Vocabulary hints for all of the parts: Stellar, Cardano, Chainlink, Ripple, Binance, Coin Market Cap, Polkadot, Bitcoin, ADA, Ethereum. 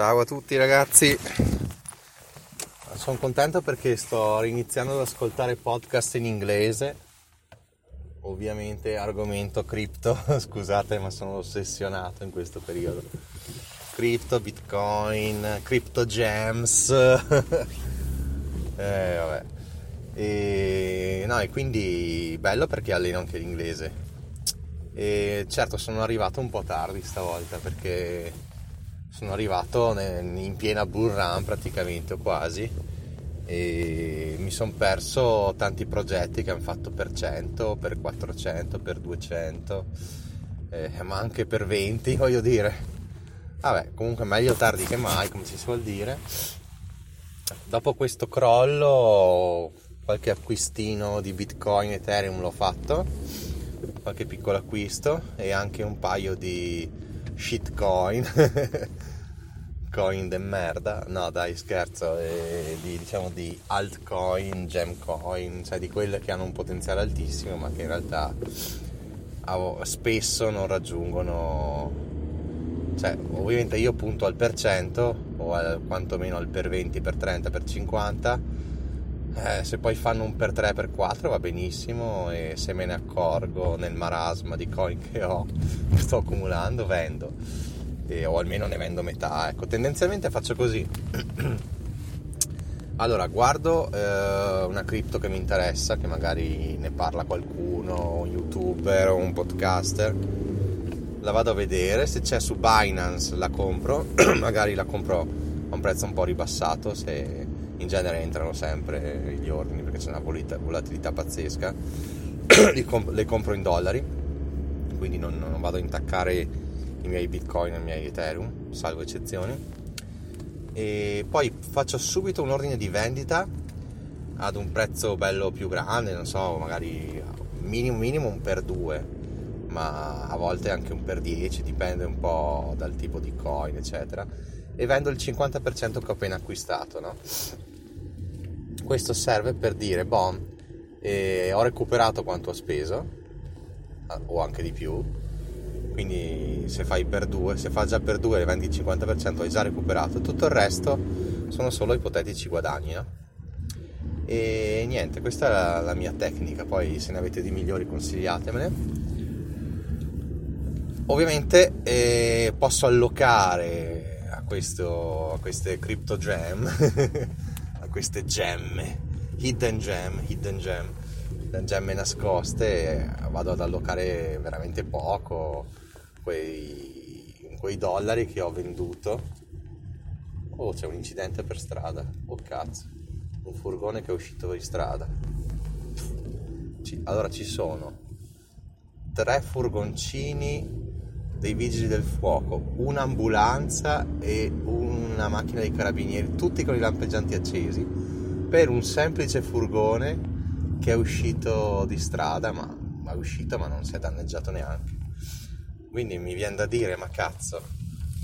Ciao a tutti ragazzi, sono contento perché sto iniziando ad ascoltare podcast in inglese, ovviamente argomento cripto, scusate ma sono ossessionato in questo periodo, cripto, bitcoin, crypto gems, vabbè. E quindi bello perché alleno anche l'inglese e certo sono arrivato un po' tardi stavolta perché... Sono arrivato in piena bull run praticamente, o quasi, e mi sono perso tanti progetti che hanno fatto per 100, per 400, per 200, ma anche per 20, voglio dire. Vabbè, comunque meglio tardi che mai, come si suol dire. Dopo questo crollo qualche acquistino di Bitcoin, Ethereum l'ho fatto, qualche piccolo acquisto e anche un paio di... shitcoin coin de merda, no dai scherzo, di altcoin, gemcoin, cioè di quelle che hanno un potenziale altissimo ma che in realtà spesso non raggiungono, cioè ovviamente io punto al %, o quantomeno al per 20, per 30, per 50, se poi fanno un per 3, per 4 va benissimo, e se me ne accorgo nel marasma di coin che ho, che sto accumulando, vendo, o almeno ne vendo metà, ecco, tendenzialmente faccio così. Allora guardo una cripto che mi interessa, che magari ne parla qualcuno, un youtuber o un podcaster, la vado a vedere, se c'è su Binance la compro, magari la compro a un prezzo un po' ribassato, se... In genere entrano sempre gli ordini perché c'è una volatilità pazzesca. Le compro in dollari, quindi non vado a intaccare i miei bitcoin e i miei ethereum, salvo eccezioni. E poi faccio subito un ordine di vendita ad un prezzo bello più grande, non so, magari minimo un per 2, ma a volte anche un per 10, dipende un po' dal tipo di coin eccetera, e vendo il 50% che ho appena acquistato, no? Questo serve per dire ho recuperato quanto ho speso o anche di più, quindi se fai già per 2 e vendi il 50% hai già recuperato, tutto il resto sono solo ipotetici guadagni, no? E niente, questa è la mia tecnica, poi se ne avete di migliori consigliatemene. Ovviamente posso allocare a queste crypto gem, a queste gemme, hidden gem nascoste, vado ad allocare veramente poco, quei dollari che ho venduto. Oh, c'è un incidente per strada, oh cazzo, un furgone che è uscito di strada. Allora ci sono 3 furgoncini dei vigili del fuoco, un'ambulanza e una macchina dei carabinieri, tutti con i lampeggianti accesi, per un semplice furgone che è uscito di strada, ma è uscito ma non si è danneggiato neanche. Quindi mi viene da dire, ma cazzo,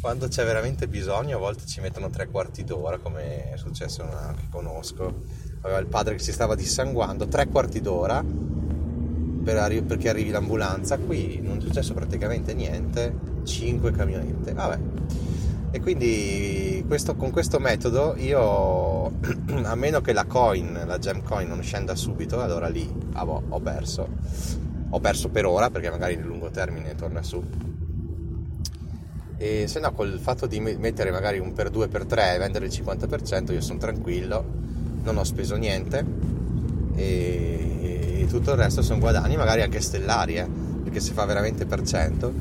quando c'è veramente bisogno a volte ci mettono 3 quarti d'ora, come è successo a una che conosco, aveva il padre che si stava dissanguando, 3 quarti d'ora perché arrivi l'ambulanza. Qui non è successo praticamente niente, 5 camionette, vabbè. E quindi con questo metodo io, a meno che la gemcoin non scenda subito, allora lì ho perso per ora, perché magari nel lungo termine torna su, e se no col fatto di mettere magari un per 2 per 3 e vendere il 50% io sono tranquillo, non ho speso niente e tutto il resto sono guadagni, magari anche stellari, perché se fa veramente per 100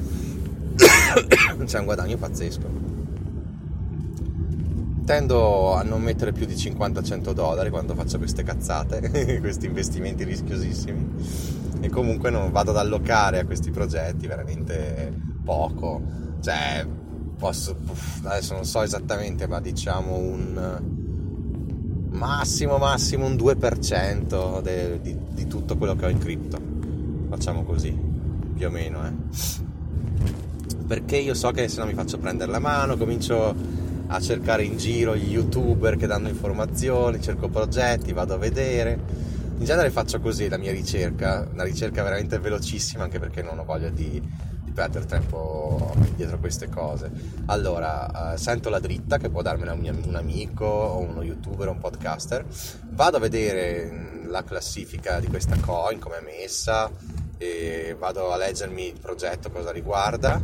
c'è un guadagno pazzesco. Tendo a non mettere più di 50-100 dollari quando faccio queste cazzate, questi investimenti rischiosissimi, e comunque non vado ad allocare a questi progetti veramente poco, cioè adesso non so esattamente, ma diciamo un massimo un 2% di tutto quello che ho in cripto, facciamo così più o meno, perché io so che se no mi faccio prendere la mano, comincio a cercare in giro gli youtuber che danno informazioni, cerco progetti, vado a vedere, in genere faccio così la mia ricerca, una ricerca veramente velocissima, anche perché non ho voglia di perdere tempo dietro queste cose. Allora, sento la dritta che può darmela un amico o uno youtuber o un podcaster, vado a vedere la classifica di questa coin, come è messa, e vado a leggermi il progetto, cosa riguarda.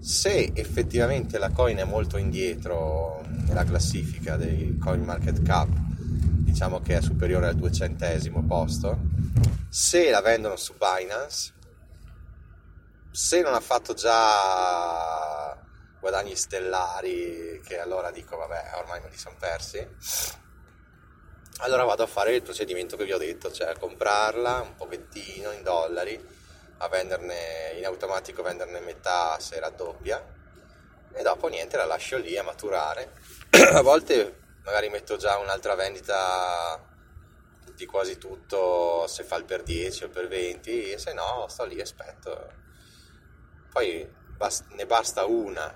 Se effettivamente la coin è molto indietro nella classifica dei Coin Market Cap, diciamo che è superiore al 200° posto, se la vendono su Binance, se non ha fatto già guadagni stellari, che allora dico vabbè, ormai me li sono persi, allora vado a fare il procedimento che vi ho detto, cioè a comprarla un pochettino in dollari, a venderne in automatico, venderne metà se raddoppia, e dopo niente, la lascio lì a maturare. A volte magari metto già un'altra vendita di quasi tutto, se fa il per 10 o per 20, e se no sto lì e aspetto. Poi ne basta una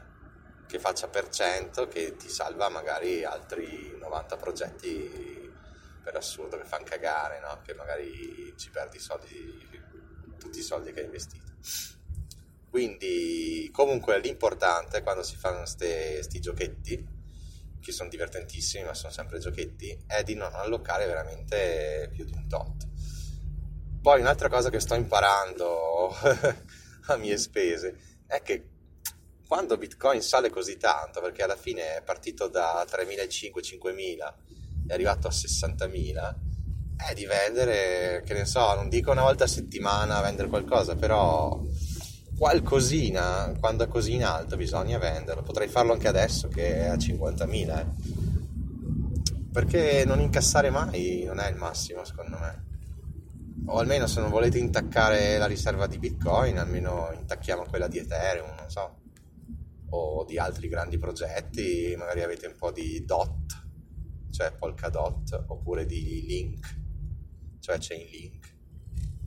che faccia per 100, che ti salva magari altri 90 progetti per assurdo che fanno cagare, no? Che magari ci perdi tutti i soldi che hai investito. Quindi comunque l'importante, quando si fanno sti giochetti, che sono divertentissimi ma sono sempre giochetti, è di non allocare veramente più di un tot. Poi un'altra cosa che sto imparando a mie spese è che quando Bitcoin sale così tanto, perché alla fine è partito da 3.500-5.000, è arrivato a 60.000, è di vendere, che ne so, non dico una volta a settimana vendere qualcosa, però qualcosina, quando è così in alto bisogna venderlo. Potrei farlo anche adesso che è a 50.000, perché non incassare mai non è il massimo, secondo me. O almeno, se non volete intaccare la riserva di Bitcoin, almeno intacchiamo quella di Ethereum, non so, o di altri grandi progetti. Magari avete un po' di DOT, cioè Polkadot, oppure di Link, cioè Chainlink,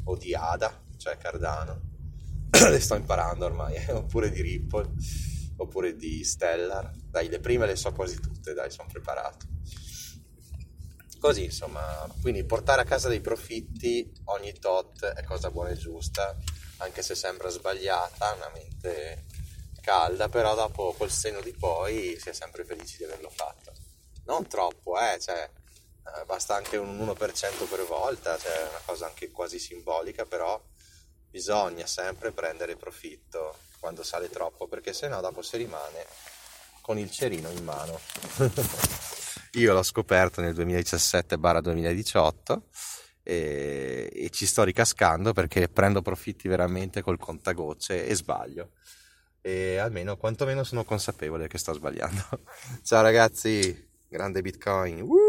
o di ADA, cioè Cardano, le sto imparando ormai, oppure di Ripple, oppure di Stellar. Dai, le prime le so quasi tutte, dai, sono preparato. Così, insomma, quindi portare a casa dei profitti ogni tot è cosa buona e giusta, anche se sembra sbagliata, una mente calda, però dopo, col senno di poi, si è sempre felici di averlo fatto. Non troppo, cioè, basta anche un 1% per volta, cioè una cosa anche quasi simbolica, però bisogna sempre prendere profitto quando sale troppo, perché sennò dopo si rimane con il cerino in mano. Io l'ho scoperto nel 2017-2018 e ci sto ricascando, perché prendo profitti veramente col contagocce e sbaglio. E almeno, quantomeno, sono consapevole che sto sbagliando. Ciao ragazzi! Grande Bitcoin.